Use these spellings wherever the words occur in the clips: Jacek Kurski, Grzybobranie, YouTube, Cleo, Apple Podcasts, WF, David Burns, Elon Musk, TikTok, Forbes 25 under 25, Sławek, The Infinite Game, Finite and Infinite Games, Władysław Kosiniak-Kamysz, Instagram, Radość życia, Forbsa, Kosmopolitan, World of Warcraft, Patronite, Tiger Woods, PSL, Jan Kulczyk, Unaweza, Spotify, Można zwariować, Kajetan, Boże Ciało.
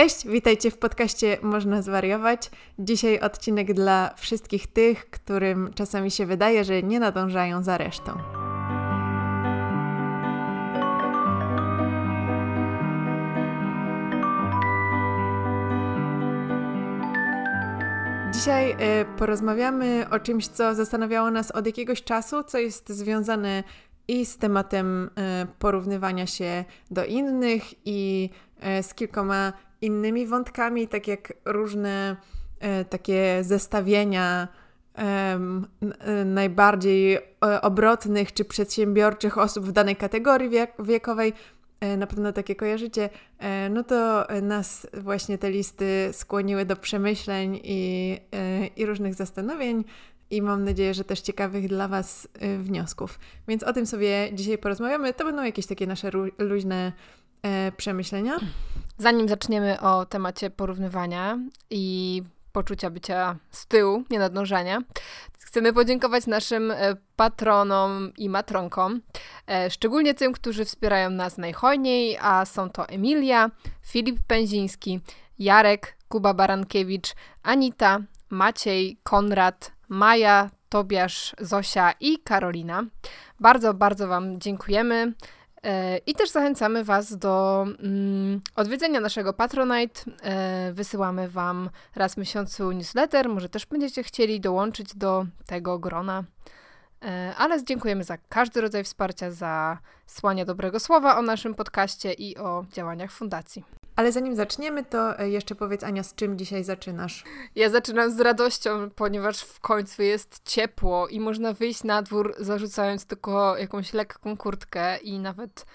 Cześć, witajcie w podcaście Można zwariować. Dzisiaj odcinek dla wszystkich tych, którym czasami się wydaje, że nie nadążają za resztą. Dzisiaj porozmawiamy o czymś, co zastanawiało nas od jakiegoś czasu, co jest związane i z tematem porównywania się do innych i z kilkoma innymi wątkami, tak jak różne takie zestawienia najbardziej obrotnych czy przedsiębiorczych osób w danej kategorii wiekowej, na pewno takie kojarzycie, no to nas właśnie te listy skłoniły do przemyśleń i różnych zastanowień i mam nadzieję, że też ciekawych dla Was wniosków. Więc o tym sobie dzisiaj porozmawiamy. To będą jakieś takie nasze luźne przemyślenia. Zanim zaczniemy o temacie porównywania i poczucia bycia z tyłu, nie nadążania, chcemy podziękować naszym patronom i matronkom, szczególnie tym, którzy wspierają nas najhojniej, a są to Emilia, Filip Pęziński, Jarek, Kuba Barankiewicz, Anita, Maciej, Konrad, Maja, Tobiasz, Zosia i Karolina. Bardzo, bardzo Wam dziękujemy. I też zachęcamy Was do odwiedzenia naszego Patronite. Wysyłamy Wam raz w miesiącu newsletter. Może też będziecie chcieli dołączyć do tego grona. Ale dziękujemy za każdy rodzaj wsparcia, za słanie dobrego słowa o naszym podcaście i o działaniach fundacji. Ale zanim zaczniemy, to jeszcze powiedz, Ania, z czym dzisiaj zaczynasz? Ja zaczynam z radością, ponieważ w końcu jest ciepło i można wyjść na dwór, zarzucając tylko jakąś lekką kurtkę i nawet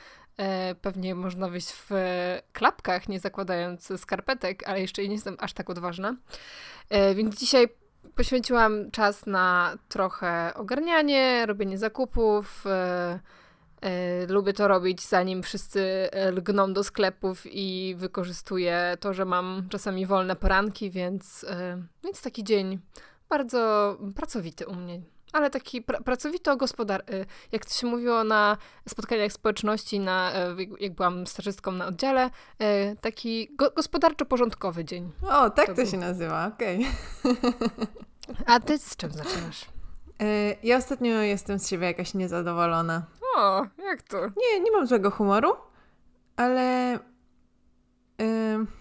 pewnie można wyjść w klapkach, nie zakładając skarpetek, ale jeszcze nie jestem aż tak odważna. Więc dzisiaj poświęciłam czas na trochę ogarnianie, robienie zakupów. Lubię to robić, zanim wszyscy lgną do sklepów i wykorzystuję to, że mam czasami wolne poranki, więc taki dzień bardzo pracowity u mnie. Ale taki pracowito-gospodarczy, jak to się mówiło na spotkaniach społeczności, jak byłam stażystką na oddziale, taki gospodarczo-porządkowy dzień. O, tak to się nazywa, okej. Okay. A ty z czym zaczynasz? Ja ostatnio jestem z siebie jakaś niezadowolona. O, jak to? Nie mam złego humoru, ale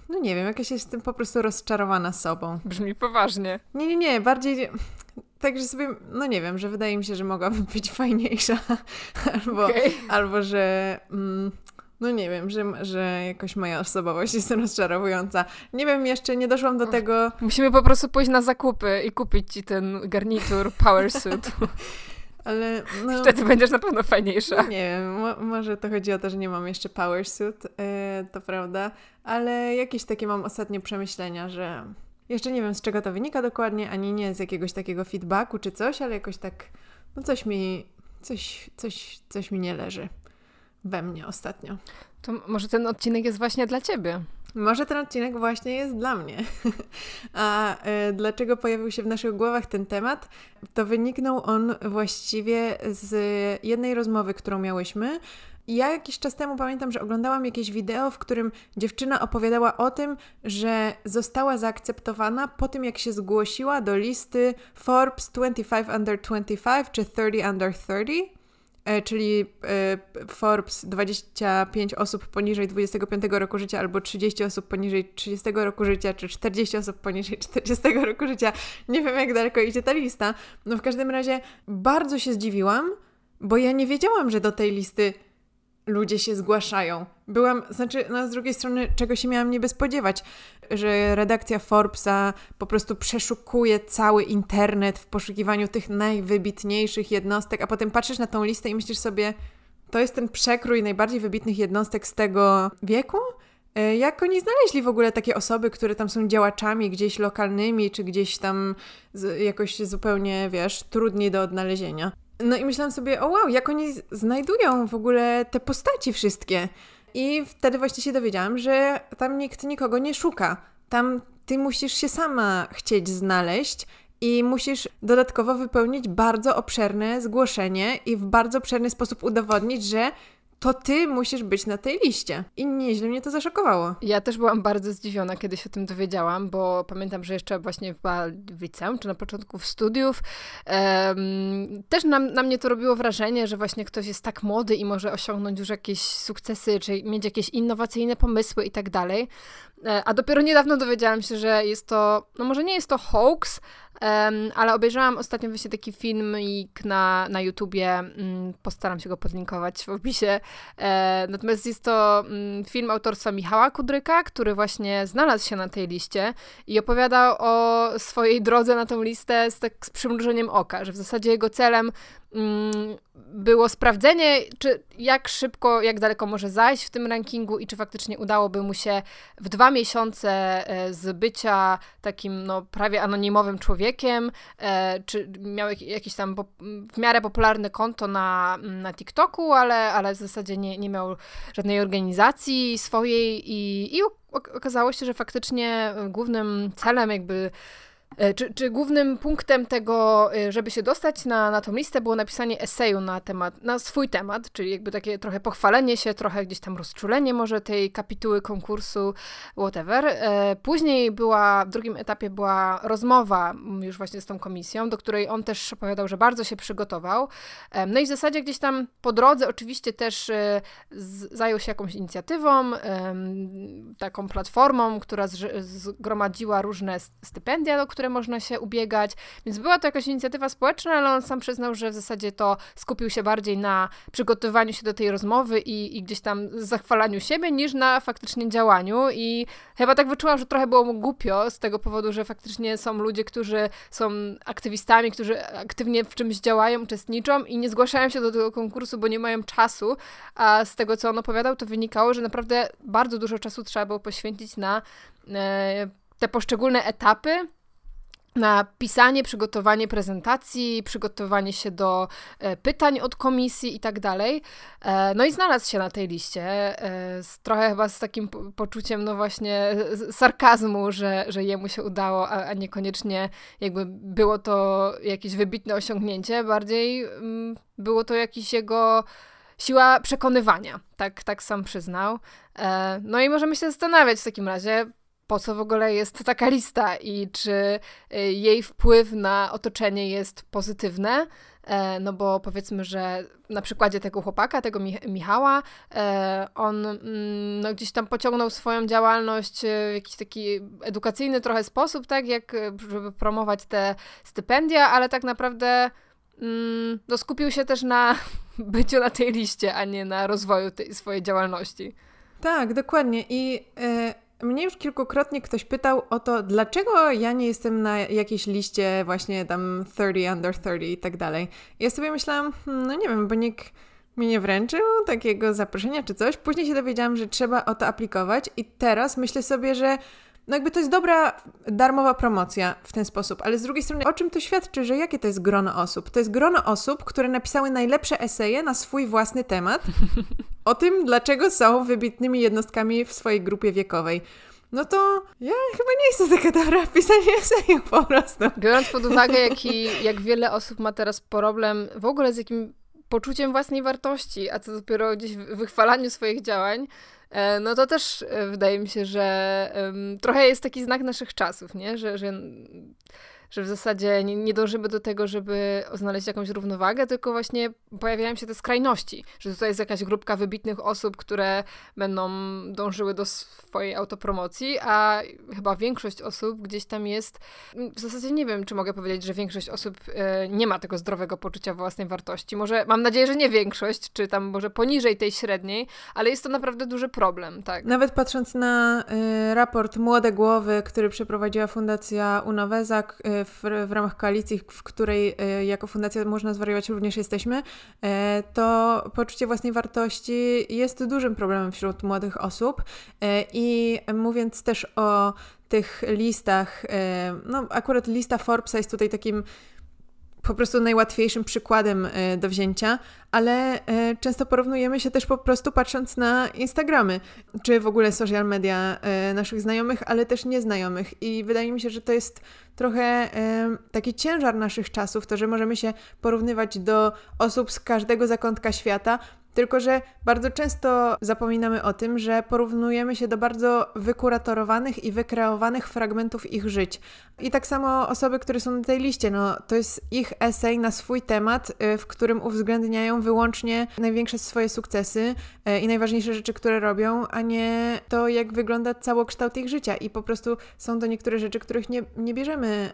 no nie wiem, jakaś jestem po prostu rozczarowana sobą. Brzmi poważnie. Nie, bardziej tak, że sobie, no nie wiem, że wydaje mi się, że mogłabym być fajniejsza albo że no nie wiem, że jakoś moja osobowość jest rozczarowująca. Nie wiem, jeszcze nie doszłam do tego. Musimy po prostu pójść na zakupy i kupić ci ten garnitur power suit. Ale no, wtedy będziesz na pewno fajniejsza. Nie wiem, może to chodzi o to, że nie mam jeszcze power suit, to prawda, ale jakieś takie mam ostatnie przemyślenia, że jeszcze nie wiem, z czego to wynika dokładnie, ani nie z jakiegoś takiego feedbacku czy coś, ale jakoś tak, no coś mi nie leży we mnie ostatnio. To może ten odcinek jest właśnie dla Ciebie. Może ten odcinek właśnie jest dla mnie. A dlaczego pojawił się w naszych głowach ten temat? To wyniknął on właściwie z jednej rozmowy, którą miałyśmy. Ja jakiś czas temu pamiętam, że oglądałam jakieś wideo, w którym dziewczyna opowiadała o tym, że została zaakceptowana po tym, jak się zgłosiła do listy Forbes 25 under 25 czy 30 under 30. Czyli Forbes 25 osób poniżej 25 roku życia, albo 30 osób poniżej 30 roku życia, czy 40 osób poniżej 40 roku życia. Nie wiem, jak daleko idzie ta lista. No w każdym razie bardzo się zdziwiłam, bo ja nie wiedziałam, że do tej listy ludzie się zgłaszają. Z drugiej strony, czego się miałam niby spodziewać, że redakcja Forbesa po prostu przeszukuje cały internet w poszukiwaniu tych najwybitniejszych jednostek, a potem patrzysz na tą listę i myślisz sobie, to jest ten przekrój najbardziej wybitnych jednostek z tego wieku? Jak oni znaleźli w ogóle takie osoby, które tam są działaczami gdzieś lokalnymi, czy gdzieś tam jakoś zupełnie, trudni do odnalezienia? No i myślałam sobie, o wow, jak oni znajdują w ogóle te postaci wszystkie. I wtedy właśnie się dowiedziałam, że tam nikt nikogo nie szuka. Tam ty musisz się sama chcieć znaleźć i musisz dodatkowo wypełnić bardzo obszerne zgłoszenie i w bardzo obszerny sposób udowodnić, że to ty musisz być na tej liście. I nieźle mnie to zaszokowało. Ja też byłam bardzo zdziwiona, kiedy się o tym dowiedziałam, bo pamiętam, że jeszcze właśnie w liceum, czy na początku studiów, też na mnie to robiło wrażenie, że właśnie ktoś jest tak młody i może osiągnąć już jakieś sukcesy, czy mieć jakieś innowacyjne pomysły i tak dalej. A dopiero niedawno dowiedziałam się, że jest to, no może nie jest to hoax, ale obejrzałam ostatnio właśnie taki filmik na YouTubie, postaram się go podlinkować w opisie, natomiast jest to film autorstwa Michała Kudryka, który właśnie znalazł się na tej liście i opowiadał o swojej drodze na tą listę z przymrużeniem oka, że w zasadzie jego celem było sprawdzenie, czy jak szybko, jak daleko może zajść w tym rankingu i czy faktycznie udałoby mu się w 2 miesiące z bycia takim no, prawie anonimowym człowiekiem, czy miał jakieś tam w miarę popularne konto na TikToku, ale w zasadzie nie miał żadnej organizacji swojej i okazało się, że faktycznie głównym celem jakby czy głównym punktem tego, żeby się dostać na tą listę, było napisanie eseju na swój temat, czyli jakby takie trochę pochwalenie się, trochę gdzieś tam rozczulenie może tej kapituły konkursu, whatever. Później w drugim etapie była rozmowa już właśnie z tą komisją, do której on też opowiadał, że bardzo się przygotował. No i w zasadzie gdzieś tam po drodze oczywiście też zajął się jakąś inicjatywą, taką platformą, która zgromadziła różne stypendia, do które można się ubiegać, więc była to jakaś inicjatywa społeczna, ale on sam przyznał, że w zasadzie to skupił się bardziej na przygotowywaniu się do tej rozmowy i gdzieś tam zachwalaniu siebie, niż na faktycznie działaniu i chyba tak wyczułam, że trochę było mu głupio z tego powodu, że faktycznie są ludzie, którzy są aktywistami, którzy aktywnie w czymś działają, uczestniczą i nie zgłaszają się do tego konkursu, bo nie mają czasu, a z tego, co on opowiadał, to wynikało, że naprawdę bardzo dużo czasu trzeba było poświęcić na te poszczególne etapy, na pisanie, przygotowanie prezentacji, przygotowanie się do pytań od komisji i tak dalej. No i znalazł się na tej liście, trochę chyba z takim poczuciem, no właśnie sarkazmu, że jemu się udało, a niekoniecznie jakby było to jakieś wybitne osiągnięcie, bardziej było to jakiś jego siła przekonywania, tak sam przyznał. No i możemy się zastanawiać w takim razie, po co w ogóle jest taka lista i czy jej wpływ na otoczenie jest pozytywne, no bo powiedzmy, że na przykładzie tego chłopaka, tego Michała, on no, gdzieś tam pociągnął swoją działalność w jakiś taki edukacyjny trochę sposób, tak jak żeby promować te stypendia, ale tak naprawdę no, skupił się też na byciu na tej liście, a nie na rozwoju tej swojej działalności. Tak, dokładnie i mnie już kilkukrotnie ktoś pytał o to, dlaczego ja nie jestem na jakiejś liście właśnie tam 30 under 30 i tak dalej. Ja sobie myślałam, no nie wiem, bo nikt mi nie wręczył takiego zaproszenia czy coś. Później się dowiedziałam, że trzeba o to aplikować i teraz myślę sobie, że no jakby to jest dobra, darmowa promocja w ten sposób, ale z drugiej strony o czym to świadczy, że jakie to jest grono osób? To jest grono osób, które napisały najlepsze eseje na swój własny temat o tym, dlaczego są wybitnymi jednostkami w swojej grupie wiekowej. No to ja chyba nie jestem taka dobra w pisaniu eseju po prostu. Biorąc pod uwagę, jak wiele osób ma teraz problem w ogóle z jakim poczuciem własnej wartości, a co dopiero gdzieś wychwalaniu swoich działań, no to też wydaje mi się, że trochę jest taki znak naszych czasów, nie? Że w zasadzie nie dążymy do tego, żeby znaleźć jakąś równowagę, tylko właśnie pojawiają się te skrajności, że tutaj jest jakaś grupka wybitnych osób, które będą dążyły do swojej autopromocji, a chyba większość osób gdzieś tam jest, w zasadzie nie wiem, czy mogę powiedzieć, że większość osób nie ma tego zdrowego poczucia własnej wartości. Może, mam nadzieję, że nie większość, czy tam może poniżej tej średniej, ale jest to naprawdę duży problem, tak. Nawet patrząc na raport Młode Głowy, który przeprowadziła Fundacja Unaweza, w ramach koalicji, w której jako fundacja Można Zwariować również jesteśmy, to poczucie własnej wartości jest dużym problemem wśród młodych osób i mówiąc też o tych listach, no akurat lista Forbesa jest tutaj takim po prostu najłatwiejszym przykładem do wzięcia, ale często porównujemy się też po prostu patrząc na Instagramy, czy w ogóle social media naszych znajomych, ale też nieznajomych i wydaje mi się, że to jest trochę taki ciężar naszych czasów, to, że możemy się porównywać do osób z każdego zakątka świata, Tylko że bardzo często zapominamy o tym, że porównujemy się do bardzo wykuratorowanych i wykreowanych fragmentów ich żyć. I tak samo osoby, które są na tej liście, to jest ich esej na swój temat, w którym uwzględniają wyłącznie największe swoje sukcesy i najważniejsze rzeczy, które robią, a nie to, jak wygląda całokształt ich życia. I po prostu są to niektóre rzeczy, których nie bierzemy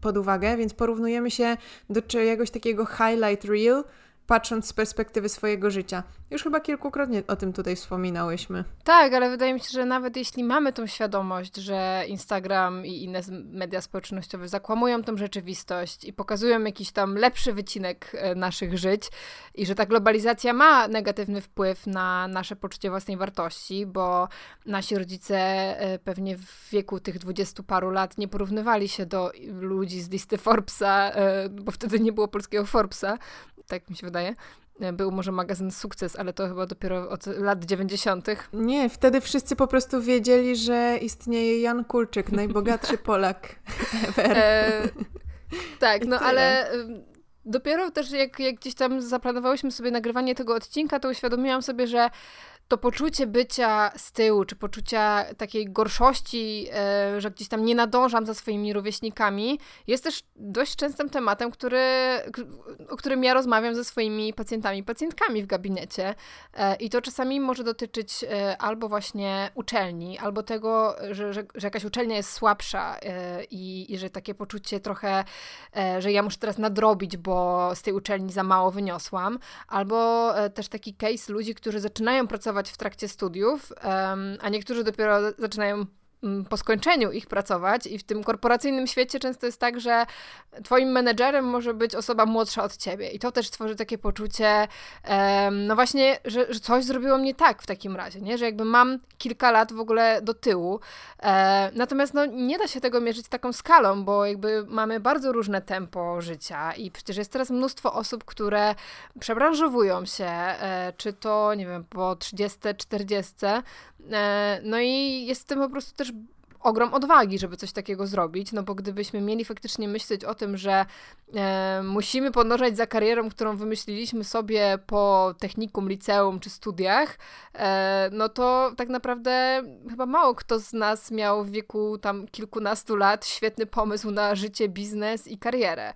pod uwagę, więc porównujemy się do czegoś takiego highlight reel, patrząc z perspektywy swojego życia. Już chyba kilkukrotnie o tym tutaj wspominałyśmy. Tak, ale wydaje mi się, że nawet jeśli mamy tą świadomość, że Instagram i inne media społecznościowe zakłamują tą rzeczywistość i pokazują jakiś tam lepszy wycinek naszych żyć i że ta globalizacja ma negatywny wpływ na nasze poczucie własnej wartości, bo nasi rodzice pewnie w wieku tych 20 paru lat nie porównywali się do ludzi z listy Forbesa, bo wtedy nie było polskiego Forbesa, tak mi się wydaje. Był może magazyn Sukces, ale to chyba dopiero od lat 90. Nie, wtedy wszyscy po prostu wiedzieli, że istnieje Jan Kulczyk, najbogatszy Polak ever. Tak, ale dopiero też jak gdzieś tam zaplanowałyśmy sobie nagrywanie tego odcinka, to uświadomiłam sobie, że to poczucie bycia z tyłu, czy poczucia takiej gorszości, że gdzieś tam nie nadążam za swoimi rówieśnikami, jest też dość częstym tematem, o którym ja rozmawiam ze swoimi pacjentami, pacjentkami w gabinecie. I to czasami może dotyczyć albo właśnie uczelni, albo tego, że jakaś uczelnia jest słabsza i że takie poczucie trochę, że ja muszę teraz nadrobić, bo z tej uczelni za mało wyniosłam. Albo też taki case ludzi, którzy zaczynają pracować w trakcie studiów, a niektórzy dopiero zaczynają po skończeniu ich pracować i w tym korporacyjnym świecie często jest tak, że twoim menedżerem może być osoba młodsza od ciebie i to też tworzy takie poczucie, właśnie, że coś zrobiło mnie tak w takim razie, nie? Że jakby mam kilka lat w ogóle do tyłu. Natomiast nie da się tego mierzyć taką skalą, bo jakby mamy bardzo różne tempo życia i przecież jest teraz mnóstwo osób, które przebranżowują się, czy to, nie wiem, po 30, 40, i jest w tym po prostu też ogrom odwagi, żeby coś takiego zrobić, bo gdybyśmy mieli faktycznie myśleć o tym, że musimy podążać za karierą, którą wymyśliliśmy sobie po technikum, liceum czy studiach, to tak naprawdę chyba mało kto z nas miał w wieku tam kilkunastu lat świetny pomysł na życie, biznes i karierę.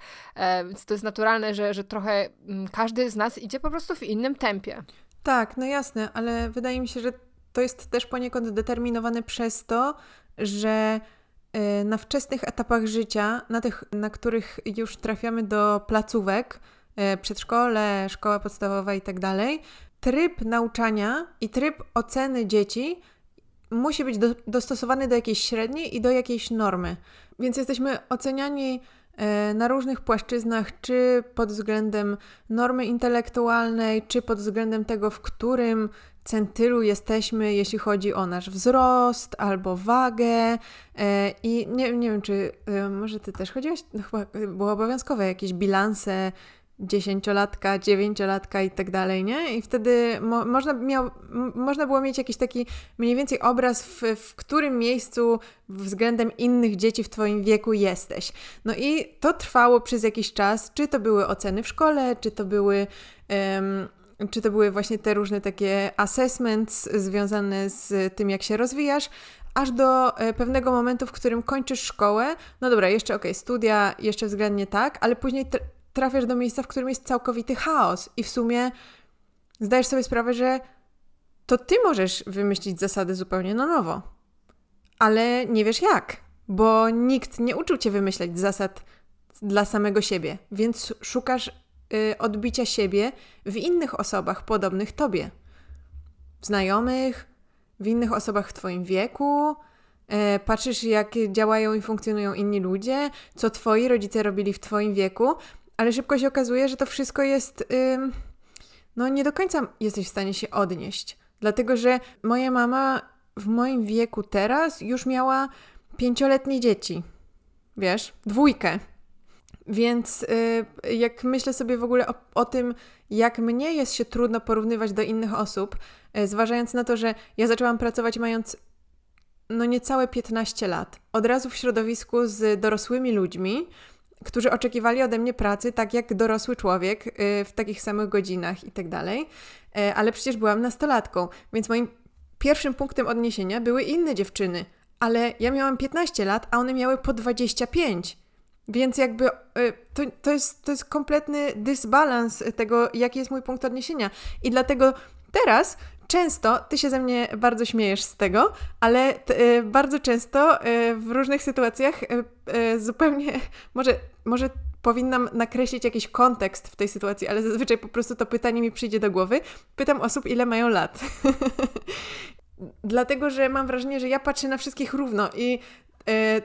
Więc to jest naturalne, że trochę każdy z nas idzie po prostu w innym tempie. Tak, jasne, ale wydaje mi się, że to jest też poniekąd determinowane przez to, że na wczesnych etapach życia, na tych, na których już trafiamy do placówek, przedszkole, szkoła podstawowa i tak dalej, tryb nauczania i tryb oceny dzieci musi być dostosowany do jakiejś średniej i do jakiejś normy. Więc jesteśmy oceniani na różnych płaszczyznach, czy pod względem normy intelektualnej, czy pod względem tego, w którym centylu jesteśmy, jeśli chodzi o nasz wzrost albo wagę i nie wiem, czy może ty też chodziłaś, chyba było obowiązkowe jakieś bilanse 10-latka, 9-latka i tak dalej, nie? I wtedy można było mieć jakiś taki mniej więcej obraz, w którym miejscu względem innych dzieci w twoim wieku jesteś. I to trwało przez jakiś czas, czy to były oceny w szkole, czy to były właśnie te różne takie assessments związane z tym, jak się rozwijasz, aż do pewnego momentu, w którym kończysz szkołę. Dobra, jeszcze studia, jeszcze względnie tak, ale później trafiasz do miejsca, w którym jest całkowity chaos i w sumie zdajesz sobie sprawę, że to ty możesz wymyślić zasady zupełnie na nowo, ale nie wiesz jak, bo nikt nie uczył cię wymyślać zasad dla samego siebie, więc szukasz odbicia siebie w innych osobach podobnych tobie. W znajomych, w innych osobach w twoim wieku. Patrzysz, jak działają i funkcjonują inni ludzie, co twoi rodzice robili w twoim wieku, ale szybko się okazuje, że to wszystko jest... nie do końca jesteś w stanie się odnieść. Dlatego, że moja mama w moim wieku teraz już miała 5-letnie dzieci. Wiesz? 2. Więc jak myślę sobie w ogóle o tym, jak mnie jest się trudno porównywać do innych osób, zważając na to, że ja zaczęłam pracować mając niecałe 15 lat. Od razu w środowisku z dorosłymi ludźmi, którzy oczekiwali ode mnie pracy tak jak dorosły człowiek w takich samych godzinach i tak dalej, ale przecież byłam nastolatką, więc moim pierwszym punktem odniesienia były inne dziewczyny, ale ja miałam 15 lat, a one miały po 25, więc jakby to jest kompletny dysbalans tego, jaki jest mój punkt odniesienia i dlatego teraz często, ty się ze mnie bardzo śmiejesz z tego, ale bardzo często w różnych sytuacjach zupełnie, może powinnam nakreślić jakiś kontekst w tej sytuacji, ale zazwyczaj po prostu to pytanie mi przyjdzie do głowy. Pytam osób, ile mają lat. Dlatego, że mam wrażenie, że ja patrzę na wszystkich równo i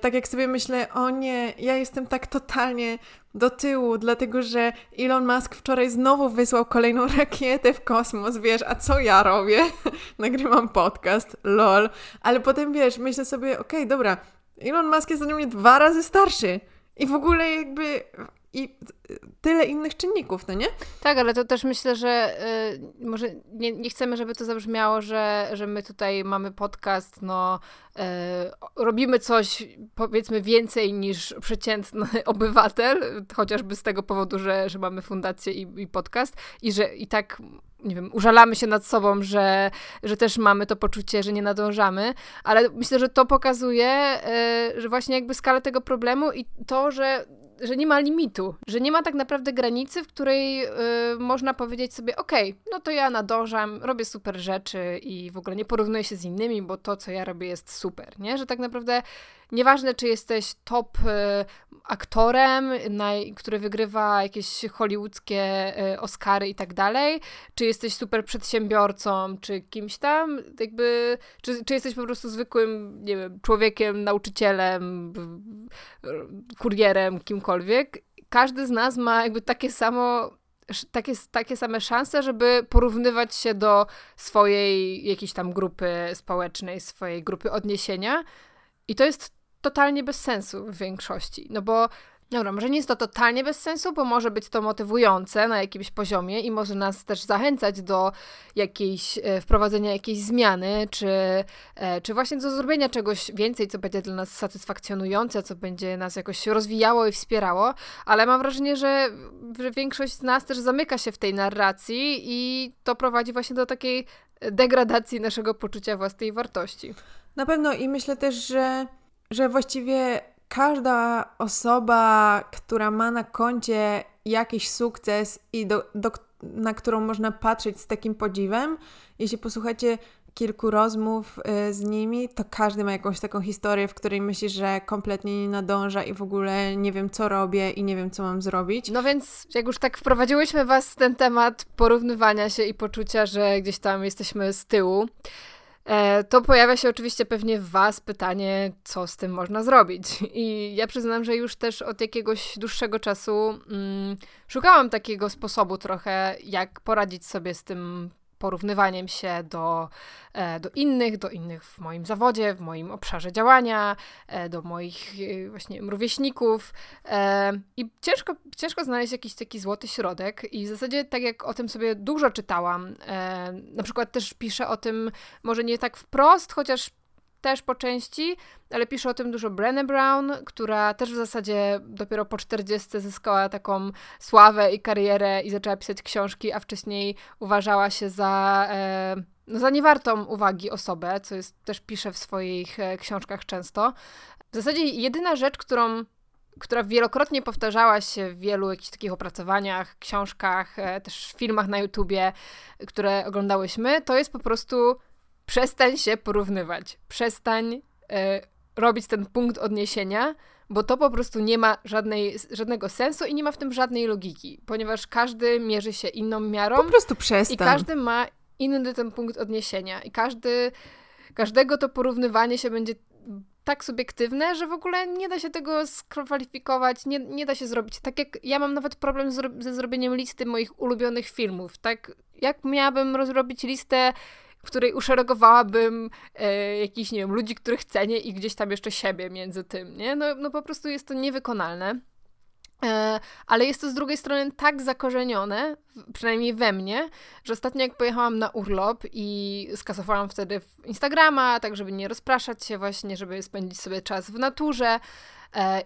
tak jak sobie myślę, o nie, ja jestem tak totalnie do tyłu, dlatego że Elon Musk wczoraj znowu wysłał kolejną rakietę w kosmos, wiesz, a co ja robię? Nagrywam podcast, lol. Ale potem, wiesz, myślę sobie, okej, dobra, Elon Musk jest ode mnie 2 razy starszy i w ogóle jakby... I tyle innych czynników, no nie? Tak, ale to też myślę, że może nie chcemy, żeby to zabrzmiało, że my tutaj mamy podcast, no robimy coś, powiedzmy, więcej niż przeciętny obywatel, chociażby z tego powodu, że mamy fundację i podcast i że i tak... nie wiem, użalamy się nad sobą, że też mamy to poczucie, że nie nadążamy, ale myślę, że to pokazuje, że właśnie jakby skalę tego problemu i to, że nie ma limitu, że nie ma tak naprawdę granicy, w której można powiedzieć sobie, okej, no to ja nadążam, robię super rzeczy i w ogóle nie porównuję się z innymi, bo to, co ja robię, jest super, nie? Że tak naprawdę nieważne, czy jesteś top aktorem, który wygrywa jakieś hollywoodzkie Oscary i tak dalej, czy jesteś super przedsiębiorcą, czy kimś tam, jakby, czy jesteś po prostu zwykłym, nie wiem, człowiekiem, nauczycielem, kurierem, kimkolwiek. Każdy z nas ma jakby takie same szanse, żeby porównywać się do swojej jakiejś tam grupy społecznej, swojej grupy odniesienia. I to jest totalnie bez sensu w większości, no bo dobra, może nie jest to totalnie bez sensu, bo może być to motywujące na jakimś poziomie i może nas też zachęcać do wprowadzenia jakiejś zmiany, czy właśnie do zrobienia czegoś więcej, co będzie dla nas satysfakcjonujące, co będzie nas jakoś rozwijało i wspierało, ale mam wrażenie, że większość z nas też zamyka się w tej narracji i to prowadzi właśnie do takiej degradacji naszego poczucia własnej wartości. Na pewno i myślę też, że właściwie każda osoba, która ma na koncie jakiś sukces i na którą można patrzeć z takim podziwem, jeśli posłuchacie kilku rozmów z nimi, to każdy ma jakąś taką historię, w której myśli, że kompletnie nie nadąża i w ogóle nie wiem, co robię i nie wiem, co mam zrobić. No więc jak już tak wprowadziłyśmy was w ten temat porównywania się i poczucia, że gdzieś tam jesteśmy z tyłu, to pojawia się oczywiście pewnie w was pytanie, co z tym można zrobić. I ja przyznam, że już też od jakiegoś dłuższego czasu szukałam takiego sposobu trochę, jak poradzić sobie z tym porównywaniem się do innych w moim zawodzie, w moim obszarze działania, do moich właśnie rówieśników. I ciężko znaleźć jakiś taki złoty środek i w zasadzie tak jak o tym sobie dużo czytałam, na przykład też piszę o tym, może nie tak wprost, chociaż też po części, ale pisze o tym dużo Brené Brown, która też w zasadzie dopiero po 40 zyskała taką sławę i karierę i zaczęła pisać książki, a wcześniej uważała się za niewartą uwagi osobę, co jest, też pisze w swoich książkach często. W zasadzie jedyna rzecz, która wielokrotnie powtarzała się w wielu jakichś takich opracowaniach, książkach, też filmach na YouTubie, które oglądałyśmy, to jest po prostu... przestań się porównywać, przestań robić ten punkt odniesienia, bo to po prostu nie ma żadnego sensu i nie ma w tym żadnej logiki, ponieważ każdy mierzy się inną miarą. Po prostu przestań. I każdy ma inny ten punkt odniesienia i każdego to porównywanie się będzie tak subiektywne, że w ogóle nie da się tego skwalifikować, nie da się zrobić. Tak jak ja mam nawet problem ze zrobieniem listy moich ulubionych filmów, tak jak miałabym rozrobić listę, w której uszeregowałabym jakichś, nie wiem, ludzi, których cenię i gdzieś tam jeszcze siebie między tym, nie? No po prostu jest to niewykonalne. Ale jest to z drugiej strony tak zakorzenione, przynajmniej we mnie, że ostatnio jak pojechałam na urlop i skasowałam wtedy Instagrama, tak żeby nie rozpraszać się właśnie, żeby spędzić sobie czas w naturze.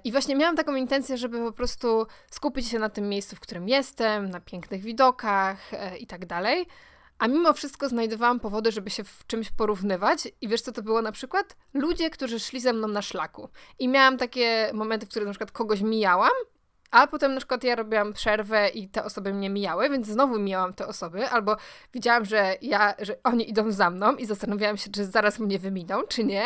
I właśnie miałam taką intencję, żeby po prostu skupić się na tym miejscu, w którym jestem, na pięknych widokach i tak dalej. A mimo wszystko znajdowałam powody, żeby się w czymś porównywać. I wiesz, co to było na przykład? Ludzie, którzy szli ze mną na szlaku. I miałam takie momenty, w których na przykład kogoś mijałam, a potem na przykład ja robiłam przerwę i te osoby mnie mijały, więc znowu mijałam te osoby, albo widziałam, że oni idą za mną i zastanawiałam się, czy zaraz mnie wyminą, czy nie.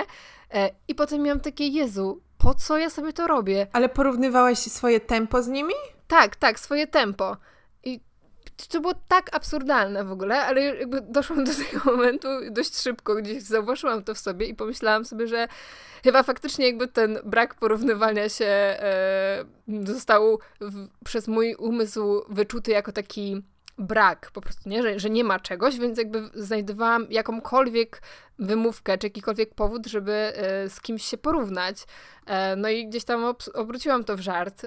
I potem miałam takie, Jezu, po co ja sobie to robię? Ale porównywałaś swoje tempo z nimi? Tak, swoje tempo. I to było tak absurdalne w ogóle, ale jakby doszłam do tego momentu dość szybko, gdzieś zauważyłam to w sobie i pomyślałam sobie, że chyba faktycznie jakby ten brak porównywania się został przez mój umysł wyczuty jako taki brak po prostu, nie? Że nie ma czegoś, więc jakby znajdowałam jakąkolwiek wymówkę, czy jakikolwiek powód, żeby z kimś się porównać. No i gdzieś tam obróciłam to w żart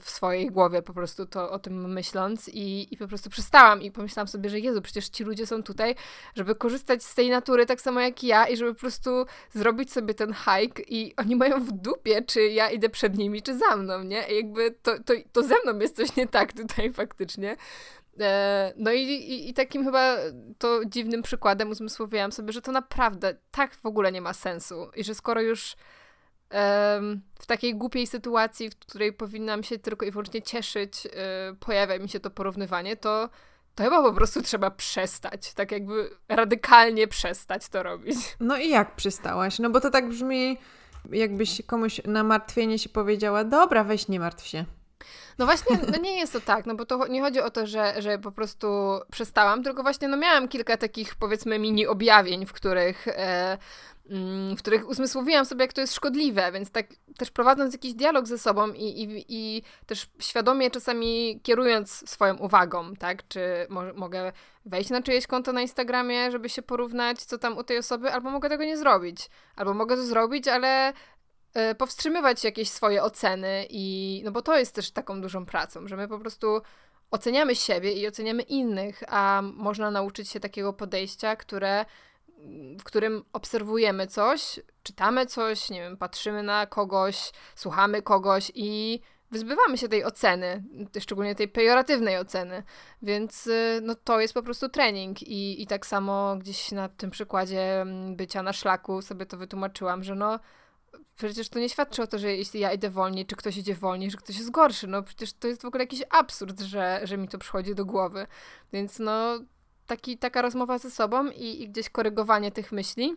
w swojej głowie po prostu to o tym myśląc i po prostu przestałam i pomyślałam sobie, że Jezu, przecież ci ludzie są tutaj, żeby korzystać z tej natury tak samo jak ja i żeby po prostu zrobić sobie ten hike i oni mają w dupie, czy ja idę przed nimi, czy za mną, nie? I jakby to ze mną jest coś nie tak tutaj faktycznie. No i takim chyba to dziwnym przykładem uzmysłowiłam sobie, że to naprawdę tak w ogóle nie ma sensu i że skoro już w takiej głupiej sytuacji, w której powinnam się tylko i wyłącznie cieszyć, pojawia mi się to porównywanie, to chyba po prostu trzeba przestać, tak jakby radykalnie przestać to robić. No i jak przestałaś? No bo to tak brzmi, jakbyś komuś na martwienie się powiedziała, dobra, weź nie martw się. No właśnie, no nie jest to tak, no bo to nie chodzi o to, że po prostu przestałam, tylko właśnie no miałam kilka takich powiedzmy mini objawień, w których uzmysłowiłam sobie, jak to jest szkodliwe, więc tak też prowadząc jakiś dialog ze sobą i też świadomie czasami kierując swoją uwagą, tak, czy mogę wejść na czyjeś konto na Instagramie, żeby się porównać, co tam u tej osoby, albo mogę tego nie zrobić, albo mogę to zrobić, ale powstrzymywać jakieś swoje oceny i no bo to jest też taką dużą pracą, że my po prostu oceniamy siebie i oceniamy innych, a można nauczyć się takiego podejścia, w którym obserwujemy coś, czytamy coś, nie wiem, patrzymy na kogoś, słuchamy kogoś i wyzbywamy się tej oceny, szczególnie tej pejoratywnej oceny, więc no to jest po prostu trening i tak samo gdzieś na tym przykładzie bycia na szlaku sobie to wytłumaczyłam, że no przecież to nie świadczy o to, że jeśli ja idę wolniej, czy ktoś idzie wolniej, że ktoś jest gorszy. No przecież to jest w ogóle jakiś absurd, że mi to przychodzi do głowy. Więc no taka rozmowa ze sobą i gdzieś korygowanie tych myśli.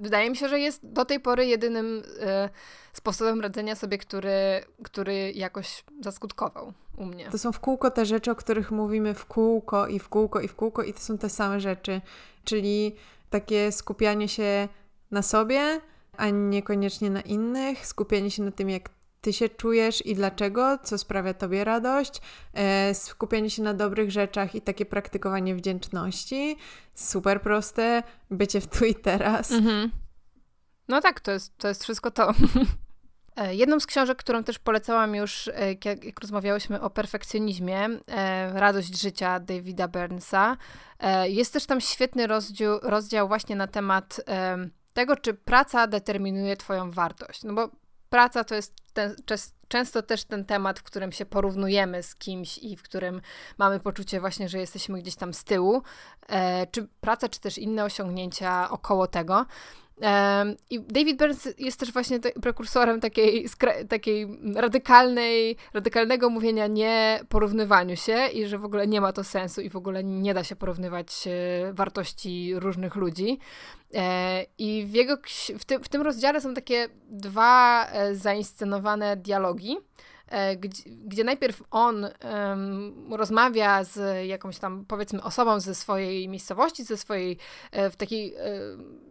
Wydaje mi się, że jest do tej pory jedynym sposobem radzenia sobie, który jakoś zaskutkował u mnie. To są w kółko te rzeczy, o których mówimy w kółko i w kółko i w kółko i to są te same rzeczy. Czyli takie skupianie się na sobie, a niekoniecznie na innych, skupianie się na tym, jak ty się czujesz i dlaczego, co sprawia tobie radość, skupianie się na dobrych rzeczach i takie praktykowanie wdzięczności, super proste, bycie w tu i teraz. Mhm. No tak, to jest wszystko to. Jedną z książek, którą też polecałam już, jak rozmawiałyśmy o perfekcjonizmie, Radość życia Davida Burnsa, jest też tam świetny rozdział właśnie na temat tego, czy praca determinuje twoją wartość. No bo praca to jest często też ten temat, w którym się porównujemy z kimś i w którym mamy poczucie właśnie, że jesteśmy gdzieś tam z tyłu. Czy praca, czy też inne osiągnięcia około tego. I David Burns jest też właśnie prekursorem takiej radykalnego mówienia nie porównywaniu się i że w ogóle nie ma to sensu i w ogóle nie da się porównywać wartości różnych ludzi. I w tym rozdziale są takie dwa zainscenowane dialogi, gdzie najpierw on rozmawia z jakąś tam, powiedzmy, osobą ze swojej miejscowości, ze swojej, w takiej,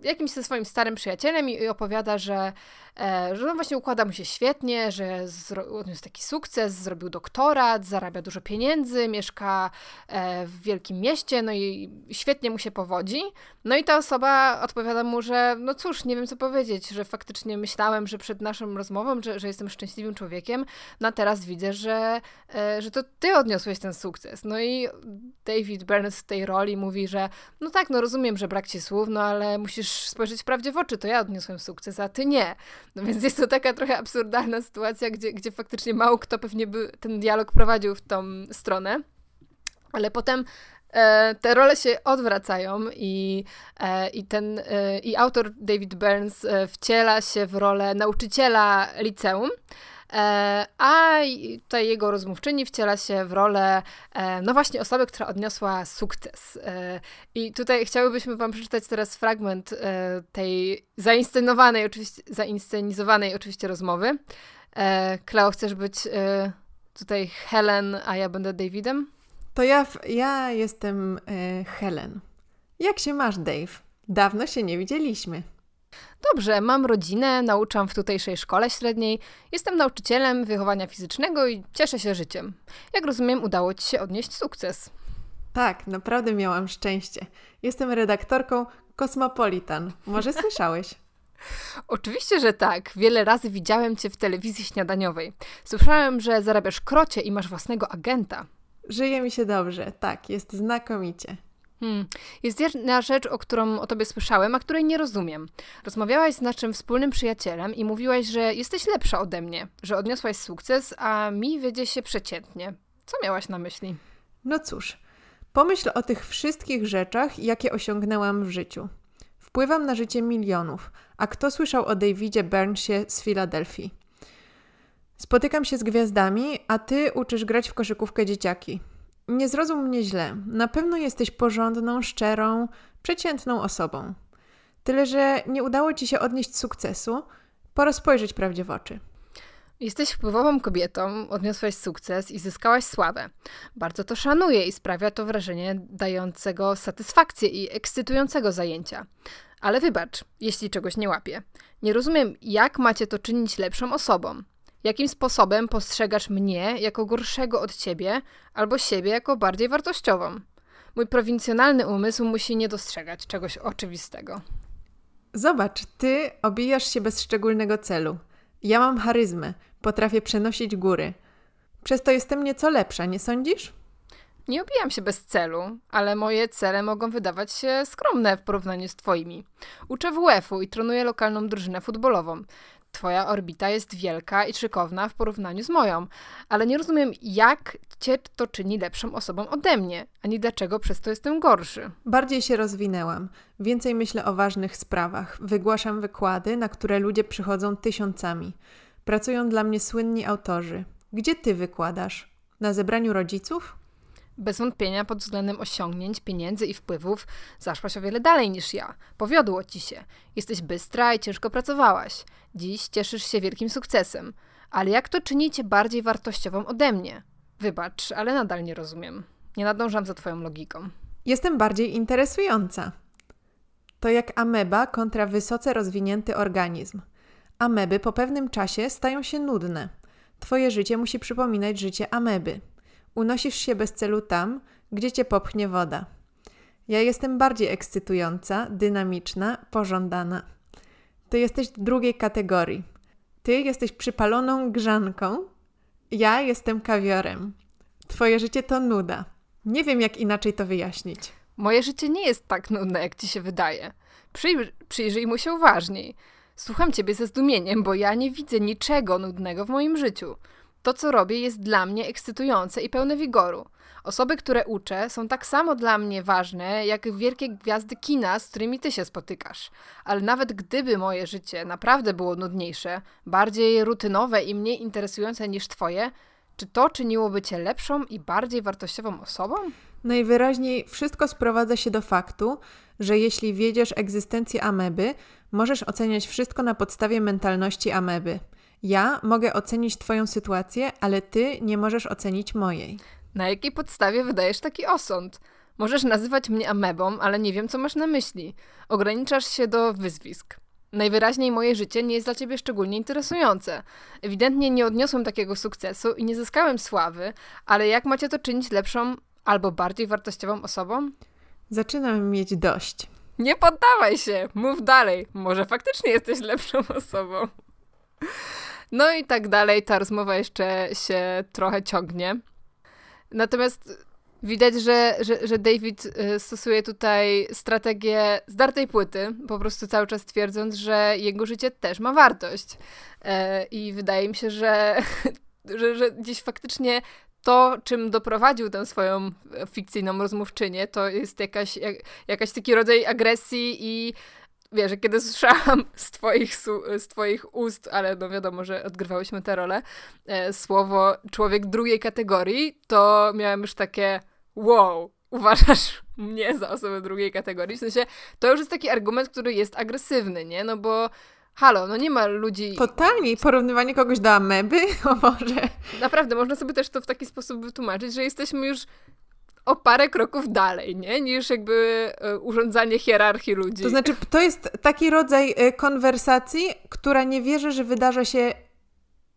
jakimś ze swoim starym przyjacielem i opowiada, że on właśnie układa mu się świetnie, że odniósł taki sukces, zrobił doktorat, zarabia dużo pieniędzy, mieszka w wielkim mieście, no i świetnie mu się powodzi. No i ta osoba odpowiada mu, że no cóż, nie wiem co powiedzieć, że faktycznie myślałem, że przed naszą rozmową, że jestem szczęśliwym człowiekiem, no a teraz widzę, że to ty odniosłeś ten sukces. No i David Burns w tej roli mówi, że no tak, no rozumiem, że brak ci słów, no ale musisz spojrzeć prawdzie w oczy, to ja odniosłem sukces, a ty nie. No więc jest to taka trochę absurdalna sytuacja, gdzie faktycznie mało kto pewnie by ten dialog prowadził w tą stronę, ale potem te role się odwracają i autor David Burns wciela się w rolę nauczyciela liceum, a ta jego rozmówczyni wciela się w rolę, no właśnie, osoby, która odniosła sukces. I tutaj chciałybyśmy wam przeczytać teraz fragment tej zainscenizowanej oczywiście rozmowy. Cleo, chcesz być tutaj Helen, a ja będę Davidem? To ja jestem Helen. Jak się masz, Dave? Dawno się nie widzieliśmy. Dobrze, mam rodzinę, nauczam w tutejszej szkole średniej, jestem nauczycielem wychowania fizycznego i cieszę się życiem. Jak rozumiem, udało ci się odnieść sukces. Tak, naprawdę miałam szczęście. Jestem redaktorką Kosmopolitan. Może słyszałeś? Oczywiście, że tak. Wiele razy widziałem cię w telewizji śniadaniowej. Słyszałem, że zarabiasz krocie i masz własnego agenta. Żyje mi się dobrze, tak, jest znakomicie. Jest jedna rzecz, o którą o tobie słyszałem, a której nie rozumiem. Rozmawiałaś z naszym wspólnym przyjacielem i mówiłaś, że jesteś lepsza ode mnie, że odniosłaś sukces, a mi wiedzie się przeciętnie. Co miałaś na myśli? No cóż, pomyśl o tych wszystkich rzeczach, jakie osiągnęłam w życiu. Wpływam na życie milionów, a kto słyszał o Davidzie Burnsie z Filadelfii? Spotykam się z gwiazdami, a ty uczysz grać w koszykówkę dzieciaki. Nie zrozum mnie źle. Na pewno jesteś porządną, szczerą, przeciętną osobą. Tyle, że nie udało ci się odnieść sukcesu, pora spojrzeć prawdzie w oczy. Jesteś wpływową kobietą, odniosłaś sukces i zyskałaś sławę. Bardzo to szanuję i sprawia to wrażenie dającego satysfakcję i ekscytującego zajęcia. Ale wybacz, jeśli czegoś nie łapię. Nie rozumiem, jak macie to czynić lepszą osobą. Jakim sposobem postrzegasz mnie jako gorszego od ciebie albo siebie jako bardziej wartościową? Mój prowincjonalny umysł musi nie dostrzegać czegoś oczywistego. Zobacz, ty obijasz się bez szczególnego celu. Ja mam charyzmę, potrafię przenosić góry. Przez to jestem nieco lepsza, nie sądzisz? Nie obijam się bez celu, ale moje cele mogą wydawać się skromne w porównaniu z twoimi. Uczę WF-u i trenuję lokalną drużynę futbolową. Twoja orbita jest wielka i szykowna w porównaniu z moją, ale nie rozumiem, jak cię to czyni lepszą osobą ode mnie, ani dlaczego przez to jestem gorszy. Bardziej się rozwinęłam, więcej myślę o ważnych sprawach, wygłaszam wykłady, na które ludzie przychodzą tysiącami. Pracują dla mnie słynni autorzy. Gdzie ty wykładasz? Na zebraniu rodziców? Bez wątpienia pod względem osiągnięć, pieniędzy i wpływów zaszłaś o wiele dalej niż ja. Powiodło ci się. Jesteś bystra i ciężko pracowałaś. Dziś cieszysz się wielkim sukcesem. Ale jak to czyni cię bardziej wartościową ode mnie? Wybacz, ale nadal nie rozumiem. Nie nadążam za twoją logiką. Jestem bardziej interesująca. To jak ameba kontra wysoce rozwinięty organizm. Ameby po pewnym czasie stają się nudne. Twoje życie musi przypominać życie ameby. Unosisz się bez celu tam, gdzie cię popchnie woda. Ja jestem bardziej ekscytująca, dynamiczna, pożądana. Ty jesteś drugiej kategorii. Ty jesteś przypaloną grzanką, ja jestem kawiorem. Twoje życie to nuda. Nie wiem, jak inaczej to wyjaśnić. Moje życie nie jest tak nudne, jak ci się wydaje. Przyjrzyj mu się uważniej. Słucham ciebie ze zdumieniem, bo ja nie widzę niczego nudnego w moim życiu. To, co robię, jest dla mnie ekscytujące i pełne wigoru. Osoby, które uczę, są tak samo dla mnie ważne, jak wielkie gwiazdy kina, z którymi ty się spotykasz. Ale nawet gdyby moje życie naprawdę było nudniejsze, bardziej rutynowe i mniej interesujące niż twoje, czy to czyniłoby cię lepszą i bardziej wartościową osobą? Najwyraźniej wszystko sprowadza się do faktu, że jeśli wiedziesz egzystencję ameby, możesz oceniać wszystko na podstawie mentalności ameby. Ja mogę ocenić Twoją sytuację, ale Ty nie możesz ocenić mojej. Na jakiej podstawie wydajesz taki osąd? Możesz nazywać mnie amebą, ale nie wiem, co masz na myśli. Ograniczasz się do wyzwisk. Najwyraźniej moje życie nie jest dla Ciebie szczególnie interesujące. Ewidentnie nie odniosłem takiego sukcesu i nie zyskałem sławy, ale jak macie to czynić lepszą albo bardziej wartościową osobą? Zaczynam mieć dość. Nie poddawaj się! Mów dalej! Może faktycznie jesteś lepszą osobą. No i tak dalej. Ta rozmowa jeszcze się trochę ciągnie. Natomiast widać, że David stosuje tutaj strategię zdartej płyty, po prostu cały czas twierdząc, że jego życie też ma wartość. I wydaje mi się, że gdzieś faktycznie to, czym doprowadził tę swoją fikcyjną rozmówczynię, to jest jakaś taki rodzaj agresji i wiesz, kiedy słyszałam z twoich ust, ale no wiadomo, że odgrywałyśmy tę rolę, słowo człowiek drugiej kategorii, to miałem już takie wow, uważasz mnie za osobę drugiej kategorii? W sensie, to już jest taki argument, który jest agresywny, nie? No bo halo, no nie ma ludzi... Totalnie, porównywanie kogoś do ameby, o Boże. Naprawdę, można sobie też to w taki sposób wytłumaczyć, że jesteśmy już o parę kroków dalej, nie? Niż jakby urządzanie hierarchii ludzi. To znaczy, to jest taki rodzaj konwersacji, która nie wierzę, że wydarza się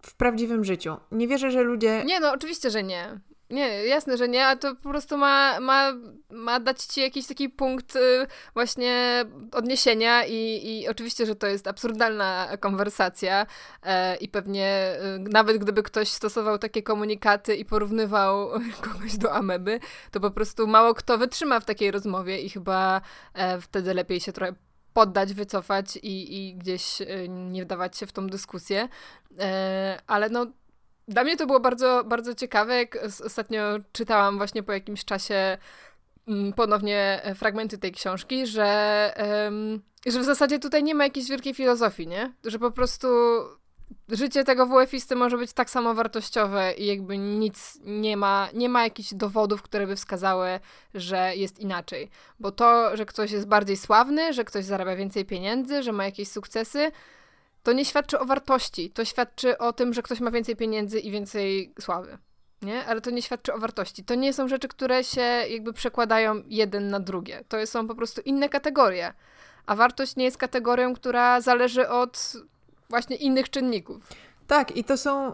w prawdziwym życiu. Nie wierzę, że ludzie... Nie, no oczywiście, że nie. Nie, jasne, że nie, a to po prostu ma dać ci jakiś taki punkt właśnie odniesienia i oczywiście, że to jest absurdalna konwersacja i pewnie nawet gdyby ktoś stosował takie komunikaty i porównywał kogoś do ameby, to po prostu mało kto wytrzyma w takiej rozmowie i chyba wtedy lepiej się trochę poddać, wycofać i gdzieś nie wdawać się w tą dyskusję, ale no dla mnie to było bardzo, bardzo ciekawe, jak ostatnio czytałam właśnie po jakimś czasie ponownie fragmenty tej książki, że w zasadzie tutaj nie ma jakiejś wielkiej filozofii, nie? Że po prostu życie tego WF-isty może być tak samo wartościowe i jakby nic nie ma jakichś dowodów, które by wskazały, że jest inaczej. Bo to, że ktoś jest bardziej sławny, że ktoś zarabia więcej pieniędzy, że ma jakieś sukcesy, to nie świadczy o wartości, to świadczy o tym, że ktoś ma więcej pieniędzy i więcej sławy, nie? Ale to nie świadczy o wartości. To nie są rzeczy, które się jakby przekładają jeden na drugie. To są po prostu inne kategorie, a wartość nie jest kategorią, która zależy od właśnie innych czynników. Tak, i to są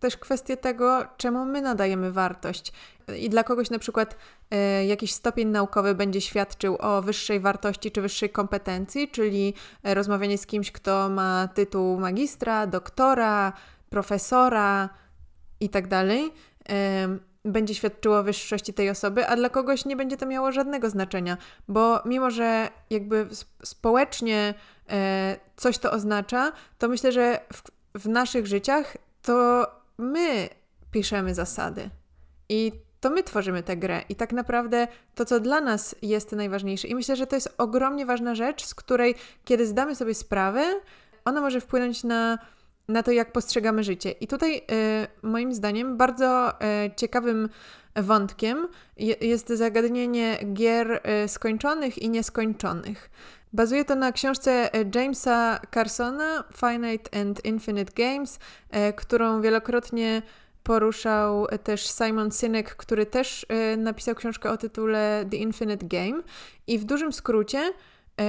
też kwestie tego, czemu my nadajemy wartość. I dla kogoś na przykład jakiś stopień naukowy będzie świadczył o wyższej wartości czy wyższej kompetencji, czyli rozmawianie z kimś, kto ma tytuł magistra, doktora, profesora i tak dalej, będzie świadczyło o wyższości tej osoby, a dla kogoś nie będzie to miało żadnego znaczenia, bo mimo, że jakby społecznie coś to oznacza, to myślę, że w naszych życiach to my piszemy zasady i to my tworzymy tę grę i tak naprawdę to, co dla nas jest najważniejsze. I myślę, że to jest ogromnie ważna rzecz, z której, kiedy zdamy sobie sprawę, ona może wpłynąć na to, jak postrzegamy życie. I tutaj moim zdaniem bardzo ciekawym wątkiem jest zagadnienie gier skończonych i nieskończonych. Bazuje to na książce Jamesa Carsona Finite and Infinite Games, którą wielokrotnie poruszał też Simon Sinek, który też napisał książkę o tytule The Infinite Game. I w dużym skrócie,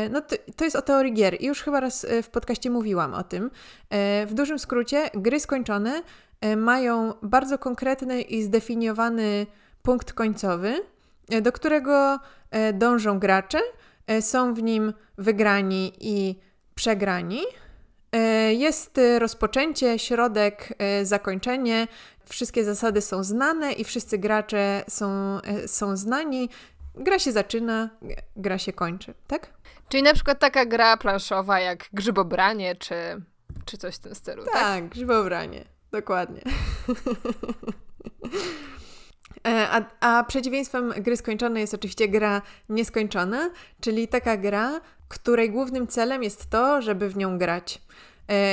no to jest o teorii gier i już chyba raz w podcaście mówiłam o tym. W dużym skrócie gry skończone mają bardzo konkretny i zdefiniowany punkt końcowy, do którego dążą gracze. Są w nim wygrani i przegrani. Jest rozpoczęcie, środek, zakończenie. Wszystkie zasady są znane i wszyscy gracze są znani. Gra się zaczyna, gra się kończy, tak? Czyli na przykład taka gra planszowa jak grzybobranie czy coś w tym stylu, tak? Grzybobranie, dokładnie. A przeciwieństwem gry skończonej jest oczywiście gra nieskończona, czyli taka gra, której głównym celem jest to, żeby w nią grać.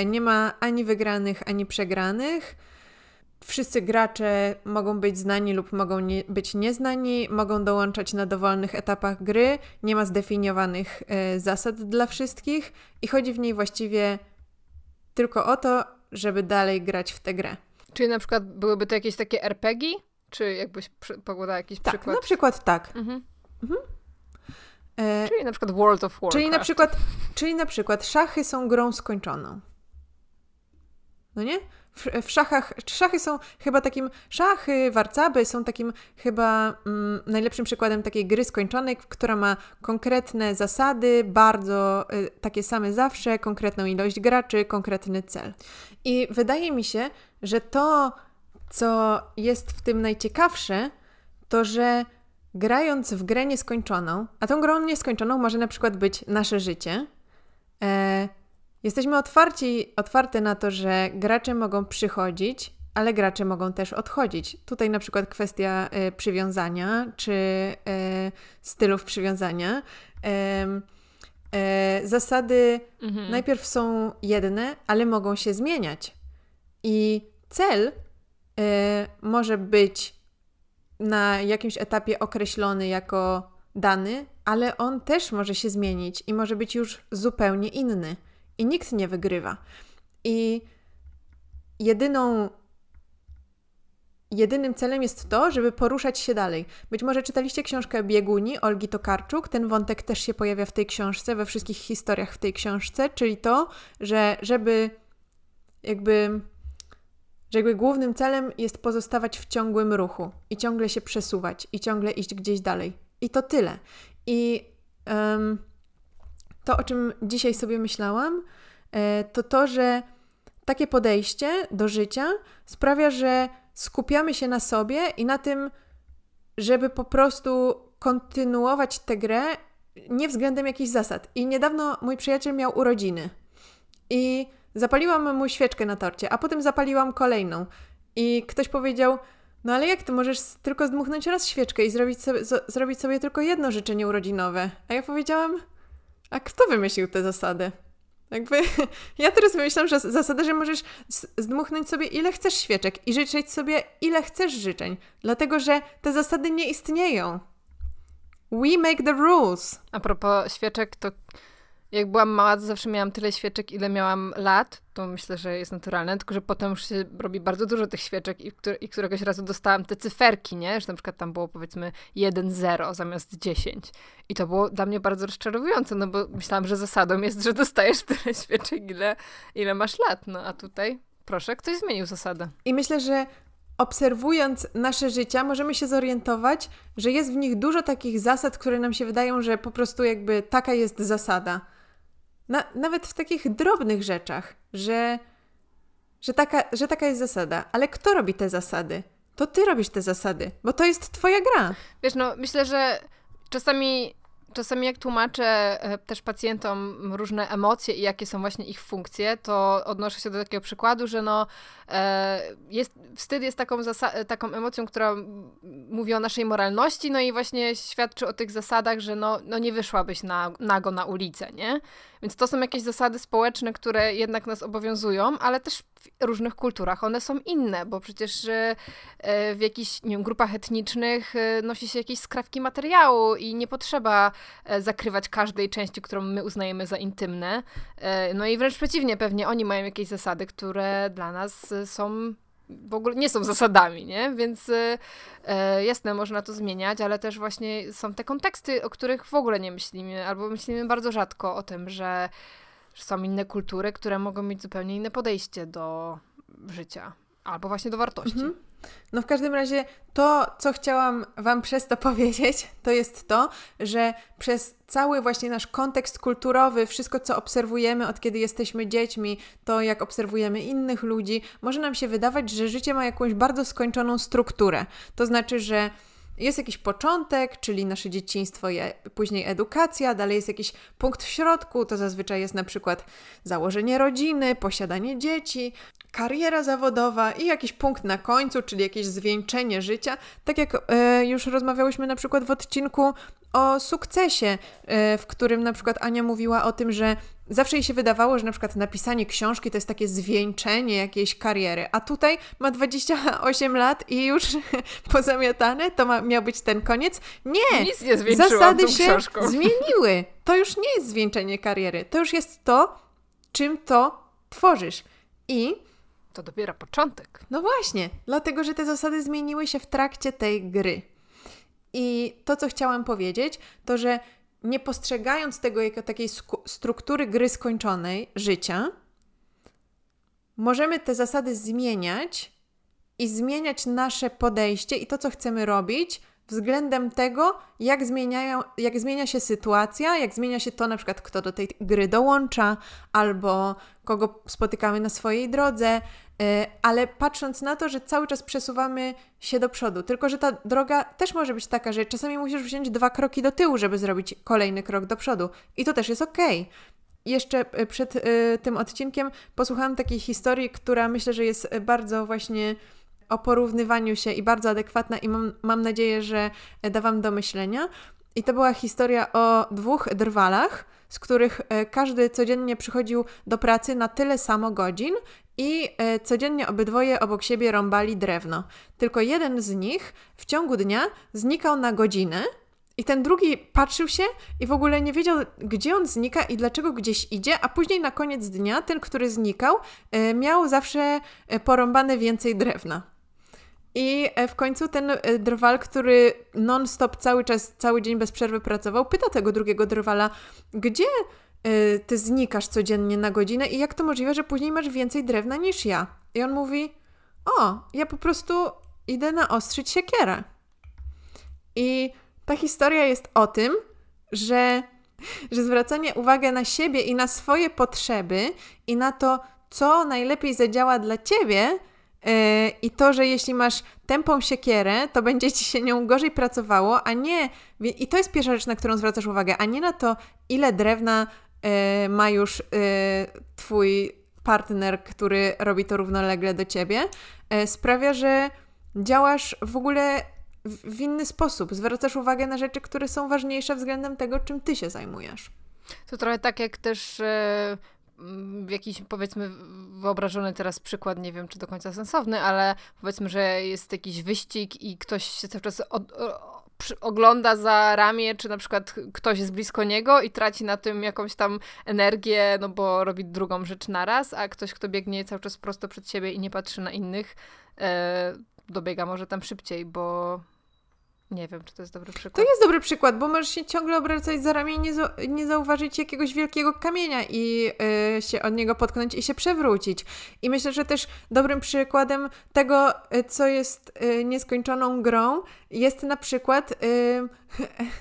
Nie ma ani wygranych, ani przegranych. Wszyscy gracze mogą być znani lub mogą być nieznani, mogą dołączać na dowolnych etapach gry, nie ma zdefiniowanych zasad dla wszystkich i chodzi w niej właściwie tylko o to, żeby dalej grać w tę grę. Czyli na przykład byłyby to jakieś takie RPG? Czy jakbyś podała jakiś przykład? Tak, na przykład tak. Mhm. Mhm. Czyli na przykład World of Warcraft. Czyli na przykład szachy są grą skończoną. No nie? W szachach, szachy są chyba takim, szachy, warcaby są takim chyba najlepszym przykładem takiej gry skończonej, która ma konkretne zasady, bardzo takie same zawsze, konkretną ilość graczy, konkretny cel. I wydaje mi się, że to, co jest w tym najciekawsze, to że grając w grę nieskończoną, a tą grą nieskończoną może na przykład być nasze życie, jesteśmy otwarte na to, że gracze mogą przychodzić, ale gracze mogą też odchodzić. Tutaj na przykład kwestia przywiązania czy stylów przywiązania. Zasady najpierw są jedne, ale mogą się zmieniać. I cel może być na jakimś etapie określony jako dany, ale on też może się zmienić i może być już zupełnie inny. I nikt nie wygrywa. I jedynym celem jest to, żeby poruszać się dalej. Być może czytaliście książkę Bieguni Olgi Tokarczuk. Ten wątek też się pojawia w tej książce, we wszystkich historiach w tej książce, czyli to, że żeby głównym celem jest pozostawać w ciągłym ruchu i ciągle się przesuwać i ciągle iść gdzieś dalej. I to tyle. I to, o czym dzisiaj sobie myślałam, to to, że takie podejście do życia sprawia, że skupiamy się na sobie i na tym, żeby po prostu kontynuować tę grę nie względem jakichś zasad. I niedawno mój przyjaciel miał urodziny i zapaliłam mu świeczkę na torcie, a potem zapaliłam kolejną. I ktoś powiedział, no ale jak ty możesz tylko zdmuchnąć raz świeczkę i zrobić sobie tylko jedno życzenie urodzinowe? A ja powiedziałam, a kto wymyślił tę zasadę? Jakby ja teraz wymyślam zasadę, że możesz zdmuchnąć sobie ile chcesz świeczek i życzyć sobie ile chcesz życzeń, dlatego że te zasady nie istnieją. We make the rules. A propos świeczek, to jak byłam mała, to zawsze miałam tyle świeczek, ile miałam lat, to myślę, że jest naturalne, tylko że potem już się robi bardzo dużo tych świeczek i któregoś razu dostałam te cyferki, nie? Że na przykład tam było powiedzmy 1-0 zamiast 10. I to było dla mnie bardzo rozczarowujące, no bo myślałam, że zasadą jest, że dostajesz tyle świeczek, ile masz lat. No a tutaj, proszę, ktoś zmienił zasadę. I myślę, że obserwując nasze życia, możemy się zorientować, że jest w nich dużo takich zasad, które nam się wydają, że po prostu jakby taka jest zasada. Nawet w takich drobnych rzeczach, że taka jest zasada. Ale kto robi te zasady? To ty robisz te zasady, bo to jest twoja gra. Wiesz, no myślę, że czasami jak tłumaczę też pacjentom różne emocje i jakie są właśnie ich funkcje, to odnoszę się do takiego przykładu, że no, wstyd jest taką emocją, która mówi o naszej moralności, no i właśnie świadczy o tych zasadach, że no nie wyszłabyś nago na ulicę, nie? Więc to są jakieś zasady społeczne, które jednak nas obowiązują, ale też w różnych kulturach one są inne, bo przecież w jakichś, nie wiem, grupach etnicznych nosi się jakieś skrawki materiału i nie potrzeba zakrywać każdej części, którą my uznajemy za intymne. No i wręcz przeciwnie, pewnie oni mają jakieś zasady, które dla nas są, w ogóle nie są zasadami, nie? Więc jasne, można to zmieniać, ale też właśnie są te konteksty, o których w ogóle nie myślimy, albo myślimy bardzo rzadko o tym, że są inne kultury, które mogą mieć zupełnie inne podejście do życia, albo właśnie do wartości. Mhm. No w każdym razie to, co chciałam wam przez to powiedzieć, to jest to, że przez cały właśnie nasz kontekst kulturowy, wszystko co obserwujemy od kiedy jesteśmy dziećmi, to jak obserwujemy innych ludzi, może nam się wydawać, że życie ma jakąś bardzo skończoną strukturę. To znaczy, że jest jakiś początek, czyli nasze dzieciństwo, później edukacja, dalej jest jakiś punkt w środku, to zazwyczaj jest na przykład założenie rodziny, posiadanie dzieci, kariera zawodowa i jakiś punkt na końcu, czyli jakieś zwieńczenie życia. Tak jak już rozmawiałyśmy na przykład w odcinku o sukcesie, w którym na przykład Ania mówiła o tym, że zawsze jej się wydawało, że na przykład napisanie książki to jest takie zwieńczenie jakiejś kariery, a tutaj ma 28 lat i już pozamiatane, to miał być ten koniec. Nie! Nic nie zwieńczyłam zasady się książką. Zmieniły. To już nie jest zwieńczenie kariery. To już jest to, czym to tworzysz. I To dopiero początek. No właśnie, dlatego, że te zasady zmieniły się w trakcie tej gry. I to, co chciałam powiedzieć, to, że nie postrzegając tego jako takiej struktury gry skończonej życia, możemy te zasady zmieniać i zmieniać nasze podejście i to, co chcemy robić względem tego, jak zmienia się sytuacja, jak zmienia się to, na przykład kto do tej gry dołącza albo kogo spotykamy na swojej drodze, ale patrząc na to, że cały czas przesuwamy się do przodu. Tylko że ta droga też może być taka, że czasami musisz wziąć 2 kroki do tyłu, żeby zrobić kolejny krok do przodu. I to też jest okej. Jeszcze przed tym odcinkiem posłuchałam takiej historii, która myślę, że jest bardzo właśnie o porównywaniu się i bardzo adekwatna i mam nadzieję, że da Wam do myślenia. I to była historia o 2 drwalach, z których każdy codziennie przychodził do pracy na tyle samo godzin i codziennie obydwoje obok siebie rąbali drewno. Tylko jeden z nich w ciągu dnia znikał na godzinę i ten drugi patrzył się i w ogóle nie wiedział, gdzie on znika i dlaczego gdzieś idzie, a później na koniec dnia ten, który znikał, miał zawsze porąbane więcej drewna. I w końcu ten drwal, który non-stop cały czas, cały dzień bez przerwy pracował, pyta tego drugiego drwala, gdzie ty znikasz codziennie na godzinę i jak to możliwe, że później masz więcej drewna niż ja? I on mówi, ja po prostu idę naostrzyć siekierę. I ta historia jest o tym, że zwracanie uwagi na siebie i na swoje potrzeby i na to, co najlepiej zadziała dla ciebie, i to, że jeśli masz tępą siekierę, to będzie ci się nią gorzej pracowało, a nie... I to jest pierwsza rzecz, na którą zwracasz uwagę, a nie na to, ile drewna ma już twój partner, który robi to równolegle do ciebie. Sprawia, że działasz w ogóle w inny sposób. Zwracasz uwagę na rzeczy, które są ważniejsze względem tego, czym ty się zajmujesz. To trochę tak jak też... jakiś, powiedzmy, wyobrażony teraz przykład, nie wiem, czy do końca sensowny, ale powiedzmy, że jest jakiś wyścig i ktoś się cały czas ogląda za ramię, czy na przykład ktoś jest blisko niego i traci na tym jakąś tam energię, no bo robi drugą rzecz naraz, a ktoś, kto biegnie cały czas prosto przed siebie i nie patrzy na innych, dobiega może tam szybciej, bo... Nie wiem, czy to jest dobry przykład. To jest dobry przykład, bo możesz się ciągle obracać za ramię i nie zauważyć jakiegoś wielkiego kamienia i się od niego potknąć i się przewrócić. I myślę, że też dobrym przykładem tego, co jest nieskończoną grą, jest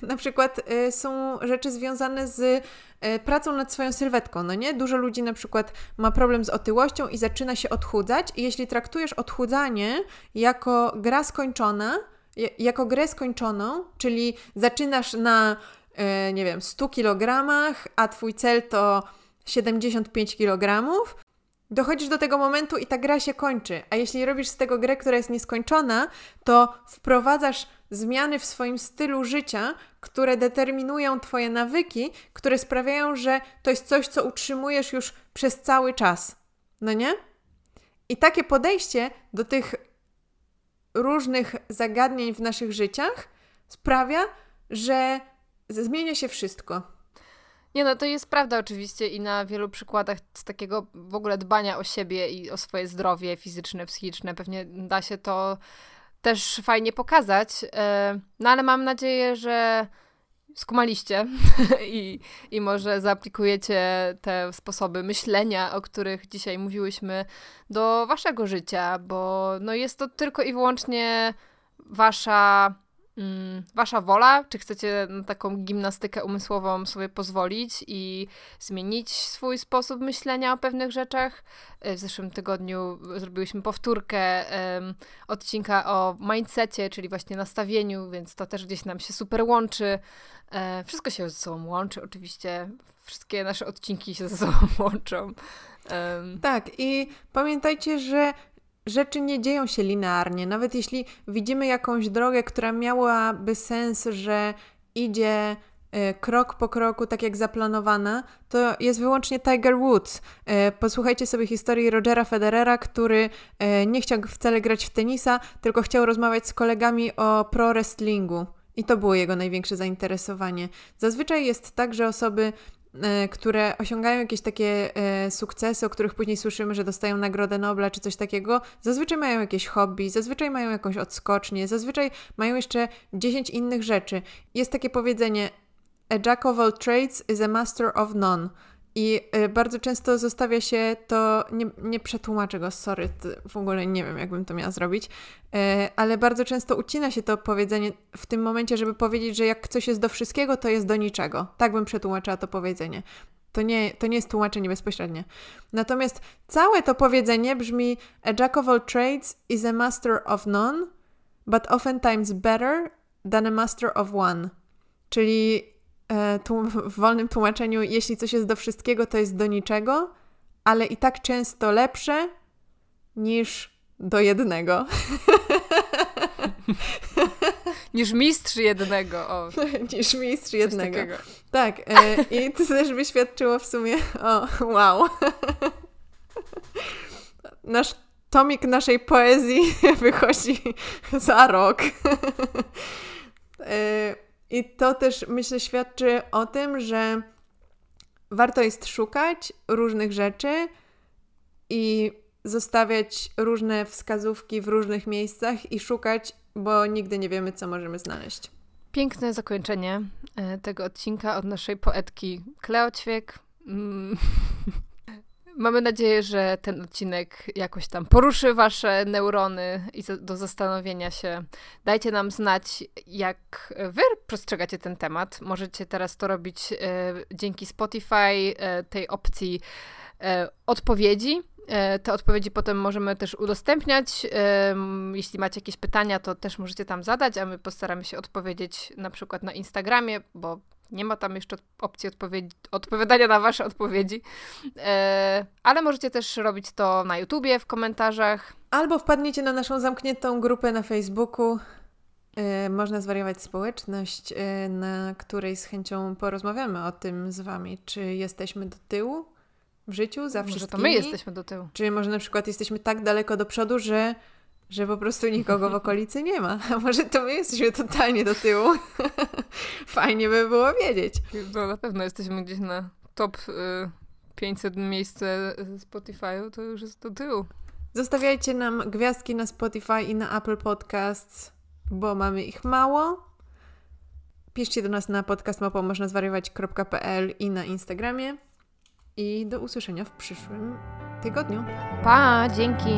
na przykład są rzeczy związane z pracą nad swoją sylwetką, no nie? Dużo ludzi na przykład ma problem z otyłością i zaczyna się odchudzać i jeśli traktujesz odchudzanie jako gra skończona, jako grę skończoną, czyli zaczynasz na, nie wiem, 100 kg, a twój cel to 75 kg, dochodzisz do tego momentu i ta gra się kończy. A jeśli robisz z tego grę, która jest nieskończona, to wprowadzasz zmiany w swoim stylu życia, które determinują twoje nawyki, które sprawiają, że to jest coś, co utrzymujesz już przez cały czas. No nie? I takie podejście do tych różnych zagadnień w naszych życiach sprawia, że zmienia się wszystko. Nie no, to jest prawda oczywiście i na wielu przykładach z takiego w ogóle dbania o siebie i o swoje zdrowie fizyczne, psychiczne, pewnie da się to też fajnie pokazać, no ale mam nadzieję, że skumaliście i może zaaplikujecie te sposoby myślenia, o których dzisiaj mówiłyśmy, do waszego życia, bo no jest to tylko i wyłącznie wasza wola, czy chcecie na taką gimnastykę umysłową sobie pozwolić i zmienić swój sposób myślenia o pewnych rzeczach. W zeszłym tygodniu zrobiłyśmy powtórkę odcinka o mindsetie, czyli właśnie nastawieniu, więc to też gdzieś nam się super łączy. Wszystko się ze sobą łączy oczywiście, wszystkie nasze odcinki się ze sobą łączą. Tak i pamiętajcie, że rzeczy nie dzieją się linearnie. Nawet jeśli widzimy jakąś drogę, która miałaby sens, że idzie krok po kroku, tak jak zaplanowana, to jest wyłącznie Tiger Woods. Posłuchajcie sobie historii Rogera Federera, który nie chciał wcale grać w tenisa, tylko chciał rozmawiać z kolegami o pro wrestlingu. I to było jego największe zainteresowanie. Zazwyczaj jest tak, że osoby które osiągają jakieś takie sukcesy, o których później słyszymy, że dostają Nagrodę Nobla czy coś takiego, zazwyczaj mają jakieś hobby, zazwyczaj mają jakąś odskocznię, zazwyczaj mają jeszcze 10 innych rzeczy. Jest takie powiedzenie: a jack of all trades is a master of none. I bardzo często zostawia się to, nie przetłumaczę go, sorry, w ogóle nie wiem, jakbym to miała zrobić, ale bardzo często ucina się to powiedzenie w tym momencie, żeby powiedzieć, że jak coś jest do wszystkiego, to jest do niczego. Tak bym przetłumaczyła to powiedzenie. To nie jest tłumaczenie bezpośrednie. Natomiast całe to powiedzenie brzmi: a jack of all trades is a master of none, but oftentimes better than a master of one. Czyli w wolnym tłumaczeniu, jeśli coś jest do wszystkiego, to jest do niczego, ale i tak często lepsze niż do jednego. Niż mistrz jednego. O. Niż mistrz jednego. Tak. I to też by świadczyło w sumie o, wow. Nasz tomik naszej poezji wychodzi za rok. I to też, myślę, świadczy o tym, że warto jest szukać różnych rzeczy i zostawiać różne wskazówki w różnych miejscach i szukać, bo nigdy nie wiemy, co możemy znaleźć. Piękne zakończenie tego odcinka od naszej poetki Cleo. Mamy nadzieję, że ten odcinek jakoś tam poruszy wasze neurony i do zastanowienia się. Dajcie nam znać, jak wy postrzegacie ten temat. Możecie teraz to robić dzięki Spotify, tej opcji odpowiedzi. Te odpowiedzi potem możemy też udostępniać. Jeśli macie jakieś pytania, to też możecie tam zadać, a my postaramy się odpowiedzieć na przykład na Instagramie, bo nie ma tam jeszcze opcji odpowiadania na wasze odpowiedzi, ale możecie też robić to na YouTubie, w komentarzach. Albo wpadnijcie na naszą zamkniętą grupę na Facebooku. Można zwariować społeczność, na której z chęcią porozmawiamy o tym z wami. Czy jesteśmy do tyłu w życiu za wszystkimi? Może to my jesteśmy do tyłu. Czy może na przykład jesteśmy tak daleko do przodu, że po prostu nikogo w okolicy nie ma. A może to my jesteśmy totalnie do tyłu. Fajnie by było wiedzieć. No, na pewno jesteśmy gdzieś na top 500 miejsce Spotify'u, to już jest do tyłu. Zostawiajcie nam gwiazdki na Spotify i na Apple Podcasts, bo mamy ich mało. Piszcie do nas na podcast@moznazwariować.pl i na Instagramie. I do usłyszenia w przyszłym tygodniu. Pa, dzięki!